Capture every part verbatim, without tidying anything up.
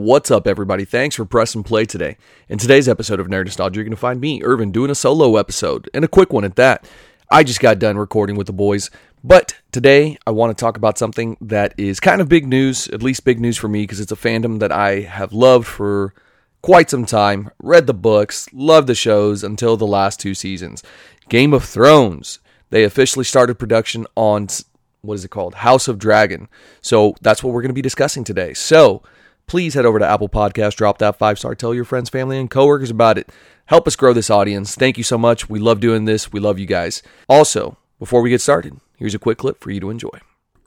What's up, everybody? Thanks for pressing play today. In today's episode of Nerd Nostalgia, you're going to find me, Irvin, doing a solo episode, and a quick one at that. I just got done recording with the boys, but today I want to talk about something that is kind of big news, at least big news for me, because it's a fandom that I have loved for quite some time, read the books, loved the shows until the last two seasons. Game of Thrones. They officially started production on, what is it called? House of Dragon. So that's what we're going to be discussing today. So please head over to Apple Podcasts, drop that five star, tell your friends, family, and coworkers about it. Help us grow this audience. Thank you so much. We love doing this. We love you guys. Also, before we get started, here's a quick clip for you to enjoy.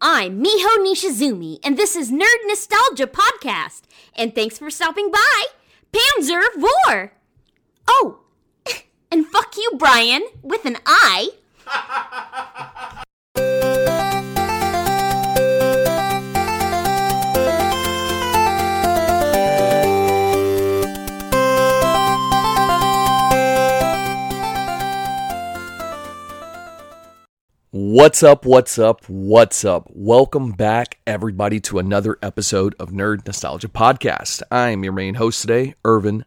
I'm Miho Nishizumi, and this is Nerd Nostalgia Podcast. And thanks for stopping by, Panzer Vor. Oh, and fuck you, Brian, with an I. What's up, what's up, what's up? Welcome back, everybody, to another episode of Nerd Nostalgia Podcast. I am your main host today, Irvin.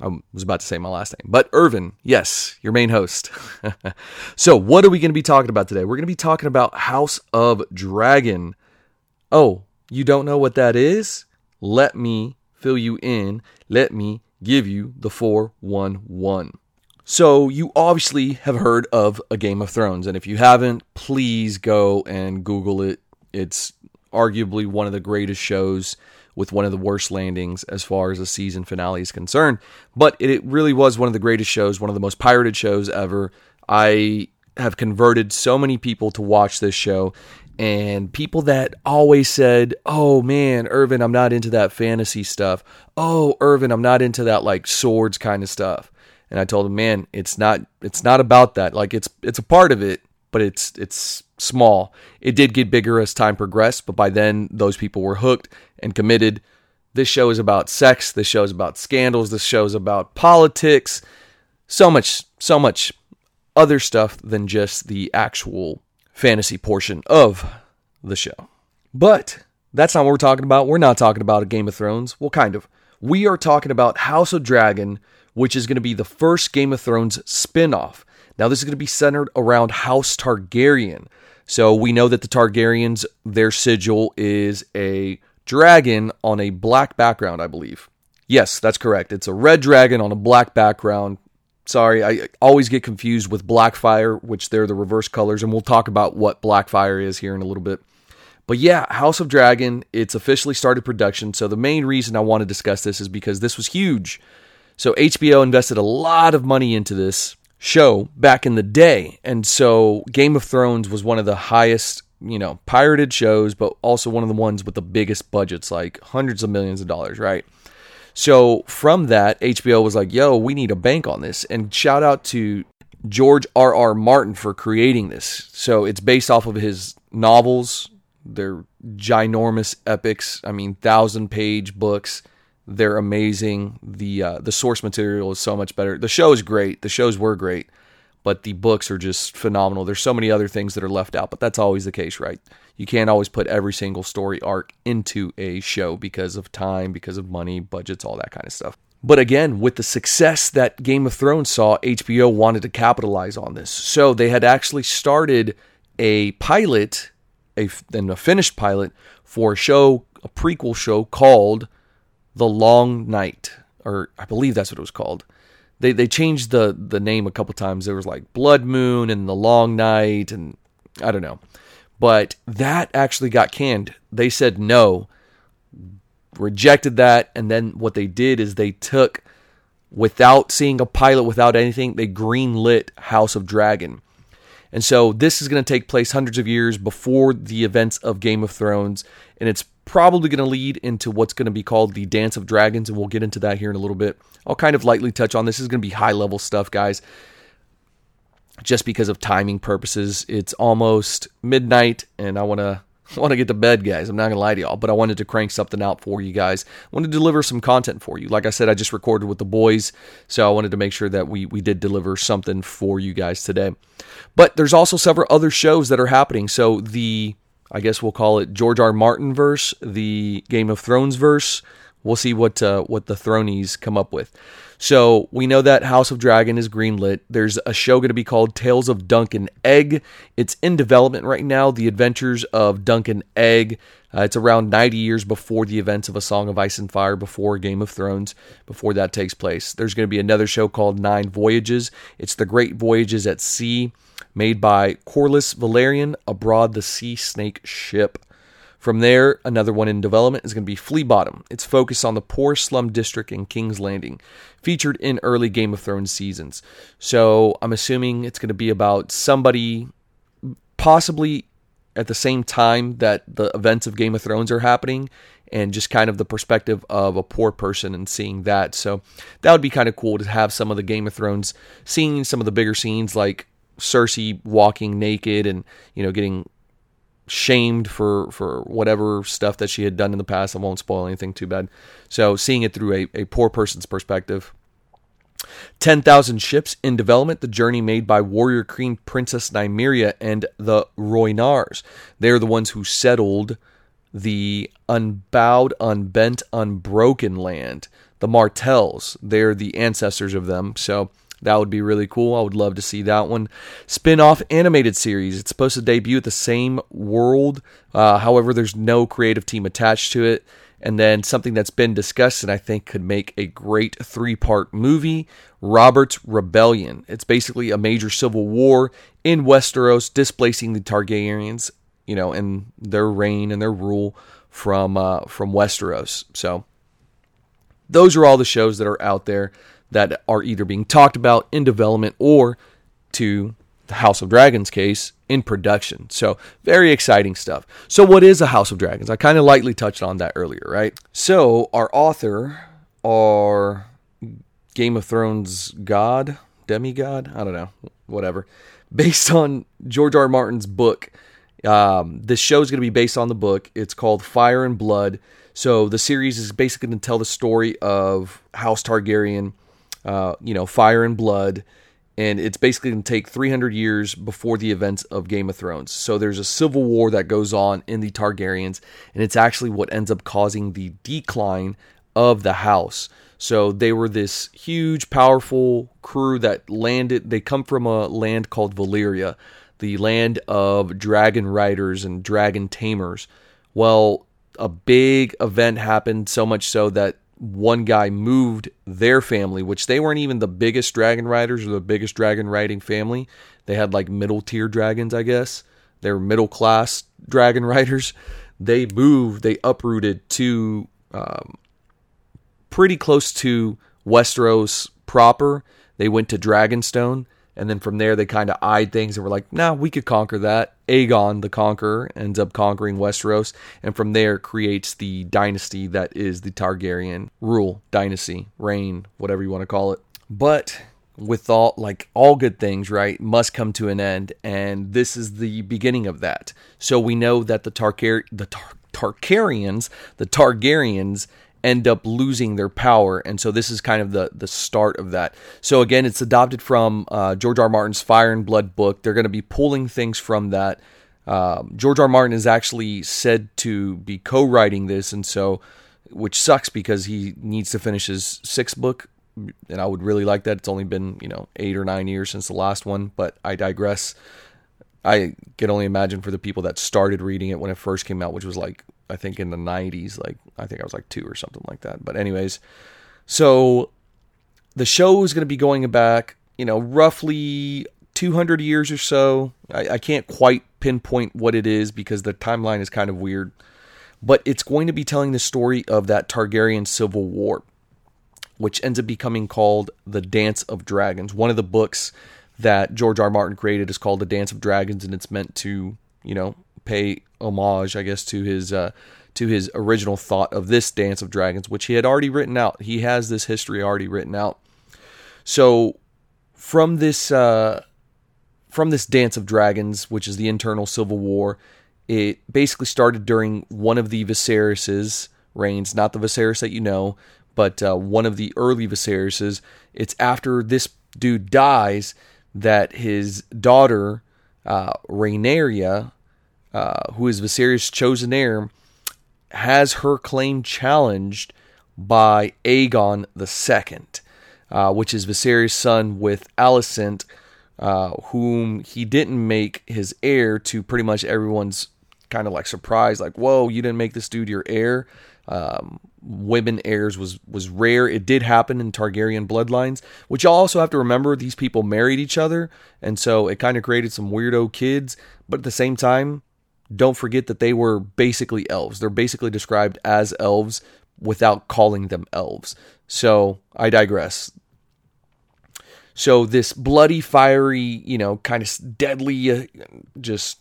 I was about to say my last name, but Irvin, yes, your main host. So what are we going to be talking about today? We're going to be talking about House of Dragon. Oh, you don't know what that is? Let me fill you in. Let me give you the four one one. So you obviously have heard of A Game of Thrones, and if you haven't, please go and Google it. It's arguably one of the greatest shows with one of the worst landings as far as a season finale is concerned. But it really was one of the greatest shows, one of the most pirated shows ever. I have converted so many people to watch this show, and people that always said, oh man, Irvin, I'm not into that fantasy stuff. Oh, Irvin, I'm not into that like swords kind of stuff. And I told him, man, it's not it's not about that. Like, it's it's a part of it, but it's it's small. It did get bigger as time progressed, but by then, those people were hooked and committed. This show is about sex. This show is about scandals. This show is about politics. So much, so much other stuff than just the actual fantasy portion of the show. But that's not what we're talking about. We're not talking about A Game of Thrones. Well, kind of. We are talking about House of Dragon, which is going to be the first Game of Thrones spinoff. Now, this is going to be centered around House Targaryen. So we know that the Targaryens, their sigil is a dragon on a black background, I believe. Yes, that's correct. It's a red dragon on a black background. Sorry, I always get confused with Blackfyre, which they're the reverse colors, and we'll talk about what Blackfyre is here in a little bit. But yeah, House of Dragon, it's officially started production. So the main reason I want to discuss this is because this was huge. So H B O invested a lot of money into this show back in the day. And so Game of Thrones was one of the highest, you know, pirated shows, but also one of the ones with the biggest budgets, like hundreds of millions of dollars, right? So from that, H B O was like, yo, we need a bank on this. And shout out to George R R. Martin for creating this. So it's based off of his novels. They're ginormous epics. I mean, thousand-page books. They're amazing. The uh, the source material is so much better. The show is great. The shows were great. But the books are just phenomenal. There's so many other things that are left out. But that's always the case, right? You can't always put every single story arc into a show because of time, because of money, budgets, all that kind of stuff. But again, with the success that Game of Thrones saw, H B O wanted to capitalize on this. So they had actually started a pilot, a, and a finished pilot, for a show, a prequel show called The Long Night, or I believe that's what it was called. They they changed the, the name a couple times. There was like Blood Moon and The Long Night, and I don't know. But that actually got canned. They said no, rejected that, and then what they did is they took, without seeing a pilot, without anything, they greenlit House of Dragon. And so this is going to take place hundreds of years before the events of Game of Thrones, and it's probably going to lead into what's going to be called the Dance of Dragons, and we'll get into that here in a little bit. I'll kind of lightly touch on this. This is going to be high-level stuff, guys. Just because of timing purposes, it's almost midnight, and I want to I want to get to bed, guys. I'm not going to lie to y'all, but I wanted to crank something out for you guys. I want to deliver some content for you. Like I said, I just recorded with the boys, so I wanted to make sure that we we did deliver something for you guys today. But there's also several other shows that are happening. So the, I guess we'll call it George R. Martin verse, the Game of Thrones verse, We'll see what uh, what the Thronies come up with. So we know that House of Dragon is greenlit. There's a show going to be called Tales of Dunk and Egg. It's in development right now, The Adventures of Dunk and Egg. Uh, it's around ninety years before the events of A Song of Ice and Fire, before Game of Thrones, before that takes place. There's going to be another show called Nine Voyages. It's the Great Voyages at Sea, made by Corlys Velaryon aboard the Sea Snake ship. From there, another one in development is going to be Flea Bottom. It's focused on the poor slum district in King's Landing, featured in early Game of Thrones seasons. So I'm assuming it's going to be about somebody, possibly at the same time that the events of Game of Thrones are happening, and just kind of the perspective of a poor person and seeing that. So that would be kind of cool to have some of the Game of Thrones scenes, some of the bigger scenes like Cersei walking naked and, you know, getting shamed for for whatever stuff that she had done in the past. I won't spoil anything too bad. So seeing it through a, a poor person's perspective. ten thousand Ships in development, the journey made by warrior queen Princess Nymeria and the Roynars. They're the ones who settled the unbowed, unbent, unbroken land. The Martells, they're the ancestors of them. So that would be really cool. I would love to see that one. Spin-off animated series. It's supposed to debut at the same world. Uh, however, there's no creative team attached to it. And then something that's been discussed and I think could make a great three-part movie, Robert's Rebellion. It's basically a major civil war in Westeros, displacing the Targaryens, you know, and their reign and their rule from uh, from Westeros. So those are all the shows that are out there that are either being talked about in development or, to the House of Dragons case, in production. So very exciting stuff. So what is a House of Dragons? I kind of lightly touched on that earlier, right? So our author, our Game of Thrones god, demigod, I don't know, whatever, based on George R R. Martin's book. Um, this show is going to be based on the book. It's called Fire and Blood. So the series is basically going to tell the story of House Targaryen, Uh, you know, Fire and Blood, and it's basically going to take three hundred years before the events of Game of Thrones. So there's a civil war that goes on in the Targaryens, and it's actually what ends up causing the decline of the house. So they were this huge, powerful crew that landed. They come from a land called Valyria, the land of dragon riders and dragon tamers. Well, a big event happened, so much so that one guy moved their family, which they weren't even the biggest dragon riders or the biggest dragon riding family. They had like middle tier dragons, I guess. They were middle class dragon riders. They moved, they uprooted to um, pretty close to Westeros proper. They went to Dragonstone. And then from there, they kind of eyed things and were like, nah, we could conquer that. Aegon the Conqueror ends up conquering Westeros. And from there, creates the dynasty that is the Targaryen rule, dynasty, reign, whatever you want to call it. But with all, like all good things, right, must come to an end. And this is the beginning of that. So we know that the, Targar- the Tar- Targaryens, the Targaryens, end up losing their power, and so this is kind of the the start of that. So again, it's adopted from uh, George R. R. Martin's Fire and Blood book. They're going to be pulling things from that. Um, George R. R. Martin is actually said to be co-writing this, and so, which sucks because he needs to finish his sixth book, and I would really like that. It's only been, you know, eight or nine years since the last one, but I digress. I can only imagine for the people that started reading it when it first came out, which was like, I think in the nineties, like I think I was like two or something like that. But anyways, so the show is going to be going back, you know, roughly two hundred years or so. I, I can't quite pinpoint what it is because the timeline is kind of weird, but it's going to be telling the story of that Targaryen Civil War, which ends up becoming called the Dance of Dragons. One of the books that George R. R. Martin created is called The Dance of Dragons, and it's meant to, you know, pay homage, I guess, to his uh, to his original thought of this Dance of Dragons, which he had already written out. He has this history already written out. So from this uh, from this Dance of Dragons, which is the internal civil war, it basically started during one of the Viserys' reigns, not the Viserys that you know, but uh, one of the early Viserys'. It's after this dude dies that his daughter, uh, Rhaenyra, uh, who is Viserys' chosen heir, has her claim challenged by Aegon the Second, uh, which is Viserys' son with Alicent, uh, whom he didn't make his heir, to pretty much everyone's kind of like surprise, like, whoa, you didn't make this dude your heir. Um, women heirs was, was rare. It did happen in Targaryen bloodlines, which y'all also have to remember, these people married each other, and so it kind of created some weirdo kids, but at the same time, don't forget that they were basically elves. They're basically described as elves without calling them elves. So I digress. So this bloody, fiery, you know, kind of deadly, uh, just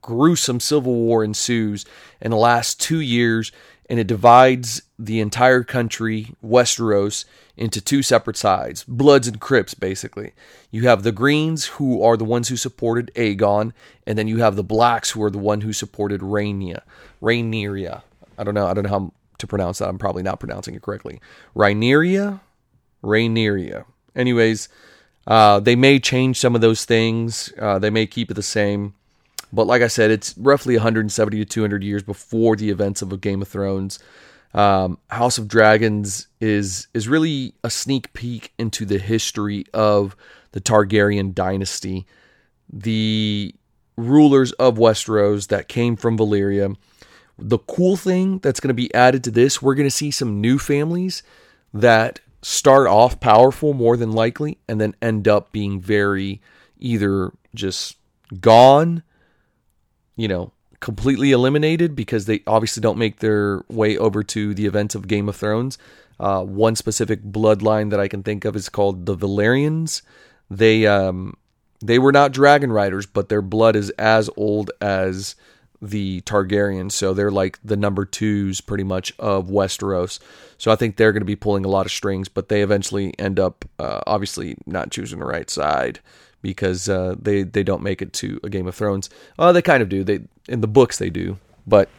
gruesome civil war ensues in the last two years, and it divides the entire country, Westeros, into two separate sides. Bloods and Crips, basically. You have the Greens, who are the ones who supported Aegon, and then you have the Blacks, who are the one who supported Rhaenyra. Rhaenyra. I don't know. I don't know how to pronounce that. I'm probably not pronouncing it correctly. Rhaenyra? Rhaenyra. Anyways, uh, they may change some of those things. Uh, they may keep it the same. But like I said, it's roughly one hundred seventy to two hundred years before the events of Game of Thrones. Um, House of Dragons is is really a sneak peek into the history of the Targaryen dynasty. The rulers of Westeros that came from Valyria. The cool thing that's going to be added to this, we're going to see some new families that start off powerful more than likely and then end up being very either just gone, you know, completely eliminated because they obviously don't make their way over to the events of Game of Thrones. Uh, one specific bloodline that I can think of is called the Velaryons. They um, they were not dragon riders, but their blood is as old as the Targaryens. So they're like the number twos pretty much of Westeros. So I think they're going to be pulling a lot of strings, but they eventually end up uh, obviously not choosing the right side, because uh, they, they don't make it to a Game of Thrones. Uh, they kind of do. They in the books they do, but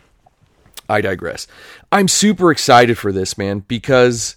I digress. I'm super excited for this, man, because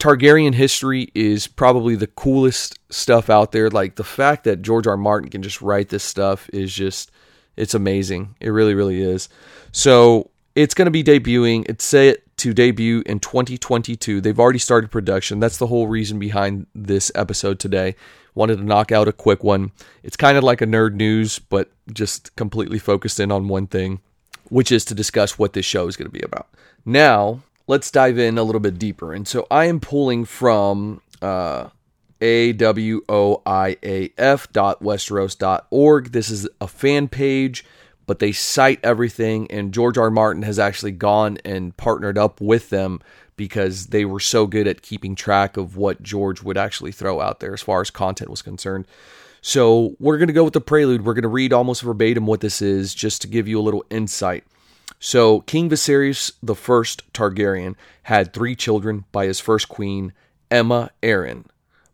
Targaryen history is probably the coolest stuff out there. Like, the fact that George R R. Martin can just write this stuff is just, it's amazing. It really, really is. So it's going to be debuting. It's set to debut in twenty twenty-two. They've already started production. That's the whole reason behind this episode today. Wanted to knock out a quick one. It's kind of like a nerd news, but just completely focused in on one thing, which is to discuss what this show is going to be about. Now, let's dive in a little bit deeper. And so I am pulling from uh, awoiaf dot westeros dot org. This is a fan page, but they cite everything, and George R. R. Martin has actually gone and partnered up with them because they were so good at keeping track of what George would actually throw out there as far as content was concerned. So we're going to go with the prelude. We're going to read almost verbatim what this is just to give you a little insight. So King Viserys the First Targaryen had three children by his first queen, Emma Arryn,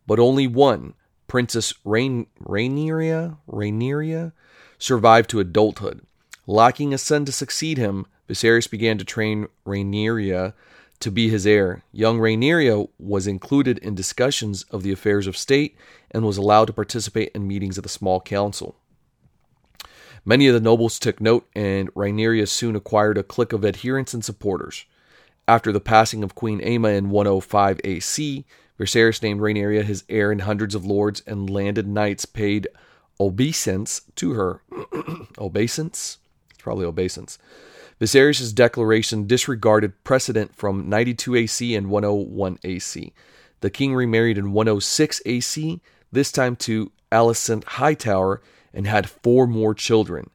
but only one, Princess Rhaen- Rhaenyra, Rhaenyra, survived to adulthood. Lacking a son to succeed him, Viserys began to train Rhaenyra to be his heir. Young Rhaenyra was included in discussions of the affairs of state and was allowed to participate in meetings of the small council. Many of the nobles took note, and Rhaenyra soon acquired a clique of adherents and supporters. After the passing of Queen Aemma in one oh five A C, Viserys named Rhaenyra his heir, and hundreds of lords and landed knights paid obeisance to her. Obeisance? It's probably obeisance. Viserys' declaration disregarded precedent from ninety-two A C and one oh one A C. The king remarried in one oh six A C, this time to Alicent Hightower, and had four more children: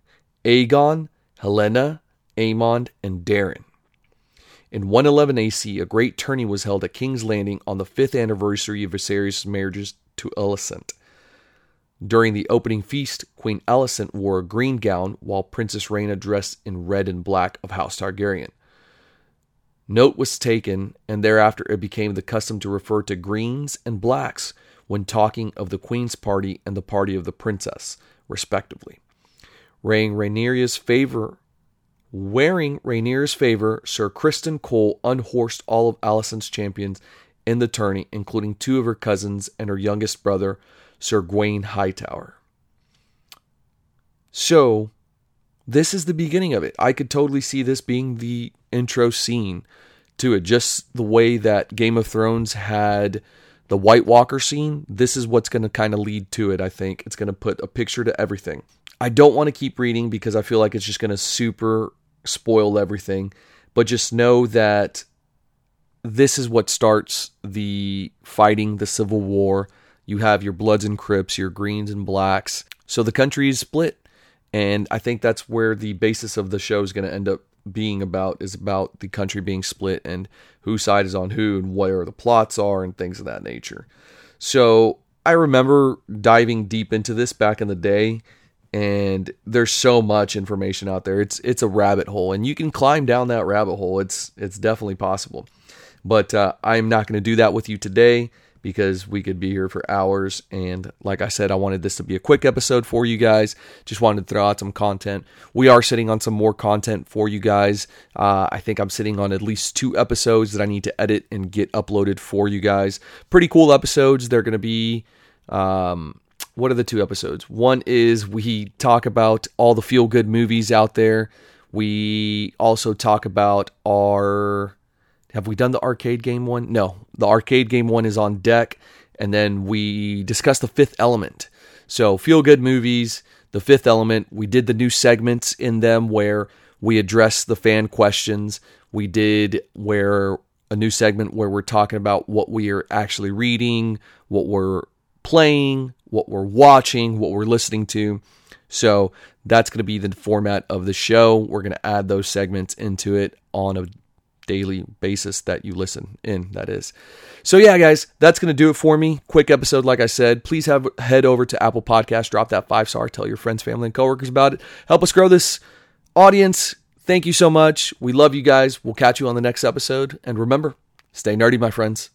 Aegon, Helena, Aemond, and Darren. In one eleven A C, a great tourney was held at King's Landing on the fifth anniversary of Viserys' marriages to Alicent. During the opening feast, Queen Alicent wore a green gown, while Princess Rhaena dressed in red and black of House Targaryen. Note was taken, and thereafter it became the custom to refer to Greens and Blacks when talking of the Queen's party and the party of the princess, respectively. Wearing Rhaenyra's favor, wearing Rhaenyra's favor, Sir Criston Cole unhorsed all of Alicent's champions in the tourney, including two of her cousins and her youngest brother, Sir Gawain Hightower. So, this is the beginning of it. I could totally see this being the intro scene to it. Just the way that Game of Thrones had the White Walker scene, this is what's going to kind of lead to it, I think. It's going to put a picture to everything. I don't want to keep reading because I feel like it's just going to super spoil everything. But just know that this is what starts the fighting, the Civil War. You have your Bloods and Crips, your Greens and Blacks. So the country is split. And I think that's where the basis of the show is going to end up being about, is about the country being split and whose side is on who and where the plots are and things of that nature. So I remember diving deep into this back in the day, and there's so much information out there. It's it's a rabbit hole, and you can climb down that rabbit hole. It's it's definitely possible. But uh, I'm not going to do that with you today, because we could be here for hours. And like I said, I wanted this to be a quick episode for you guys. Just wanted to throw out some content. We are sitting on some more content for you guys. Uh, I think I'm sitting on at least two episodes that I need to edit and get uploaded for you guys. Pretty cool episodes. They're going to be... Um, what are the two episodes? One is we talk about all the feel-good movies out there. We also talk about our... Have we done the arcade game one? No, the arcade game one is on deck. And then we discuss The Fifth Element. So feel good movies, The Fifth Element. We did the new segments in them where we address the fan questions. We did where a new segment where we're talking about what we are actually reading, what we're playing, what we're watching, what we're listening to. So that's going to be the format of the show. We're going to add those segments into it on a daily basis that you listen in, that is. So yeah, guys, that's going to do it for me. Quick episode, like I said. Please have head over to Apple Podcasts, drop that five star, tell your friends, family, and coworkers about it. Help us grow this audience. Thank you so much. We love you guys. We'll catch you on the next episode. And remember, stay nerdy, my friends.